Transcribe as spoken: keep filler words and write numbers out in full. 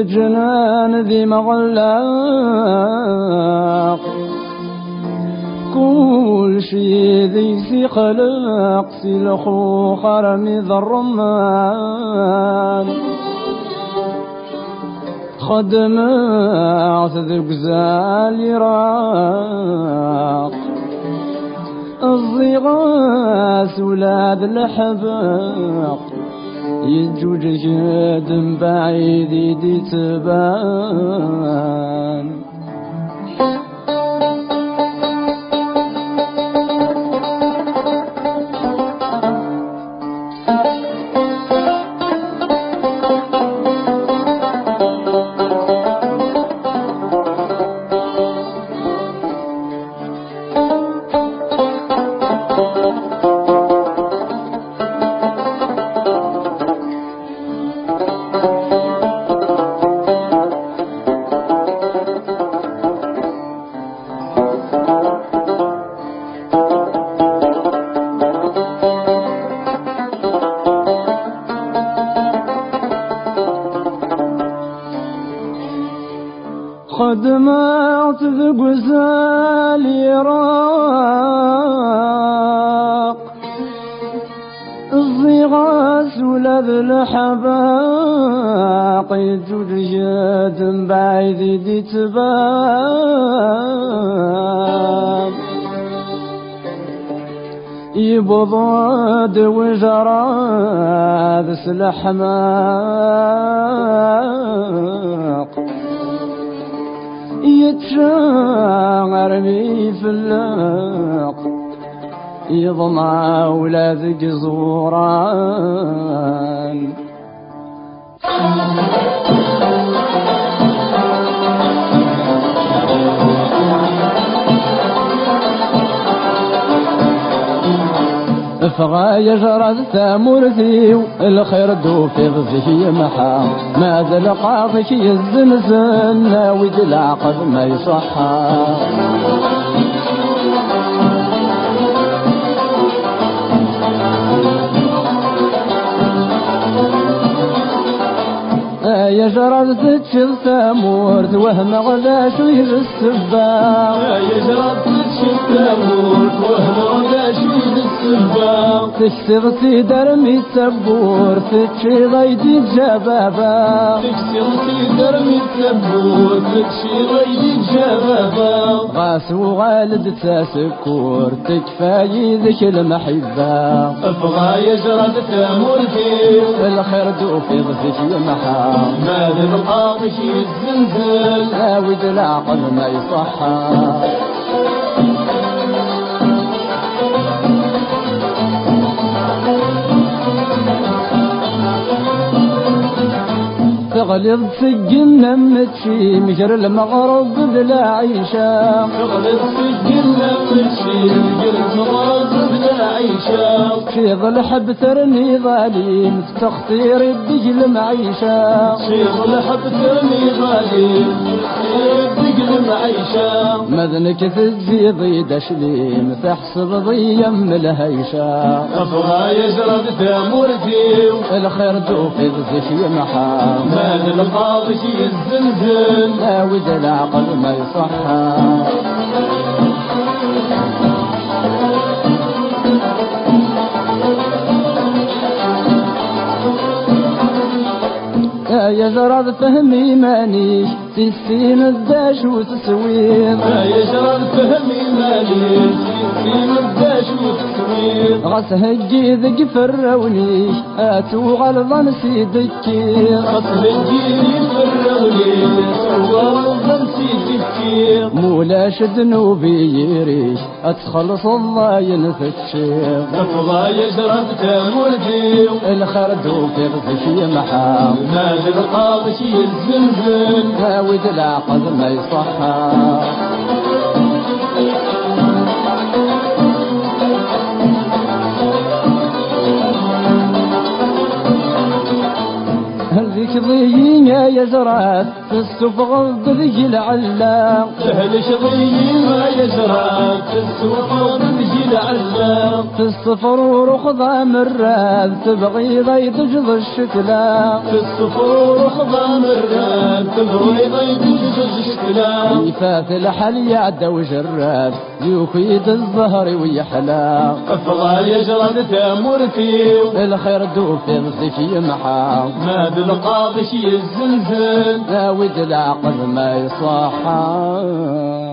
الجنان ذي مغلاق كل شي ذي سيخلاق سيلخو خرمي ذا الرمان خدمات ذي القزال يراق الضغاس ولاد الحباق ينجو جد بعيد يدي تبان خدمات ذي قزال يراق الضغاس ولا ذي الحباق يجود جد بعيد يدي تبان يبضاد وجراد سلحماق يتشاعر في فلاق يضمع ولا ذق زوران فغاية جرد ثامورثيو الخير دوفي غزي يمحى ما ذا لقاضي الزمزم ناوي دلعقب ما يصحى يا جرد تتشل ثامورث وهم غلاش ويجي السباع يا جرد تتشل ثامورث وهم غلاش ويجي السباع تكسر تدرمي التبور تتشي غيدي الجبابا تكسر تدرمي التبور تتشي غيدي الجبابا غاس وغالد تاسكور تكفاي ذيك المحبة ابغى يا جرد ثامورث الخير دوفي ضفيك يمحى ما للقاطش الزنزل هاود العقل ما يصحى تغلظ سجلنا متشي مجر المغرب بلا عيشة تغلظ سجلنا متشي مجر المغرب بلا عيشة في ظل حبترني ظالم تختير الدجل معيشة في ظل حبترني ظالم تختير الدجل معيشة مذنك تجي ضيد شليم تحسب ضيم الهيشة أفغى يجرد ثامورتي الخير دوفي ضيف يمحى هذا القاضي الزنزن ناوي العقل ما يصحى يا جراد فهمي مانيش تسين الداش وتسوير يا جراد فهمي مانيش تسين الداش وتسوير غاس هجي ذق فرونيش اتو غلظا سيدكير غاس هجي ذق فرونيش اتو غلظا سيدكير مولاش ذنوبي يريش اتخلص الضاين فكشير افضى يا جراد تامولتي الخردو في غزي محا القاضي الزنزن هاود العقد ما يصحى هل ذيك ضيين يا يزرع في السفغ بذي العلام سهل شغيلي ما يزرع في السفغ بذي العلام في الصفر ورخضة من راب تبغي ضي تجض الشكلام في الصفر ورخضة من راب تبغي ضي تجض الشكلام يفات الحل يعدو جراب يخيد الزهر ويحلام أفضل يجرى تامر فيه الخير دوفي نصيفي محام ما بالقاضي شي الزلزل داود العقل ما يصحى.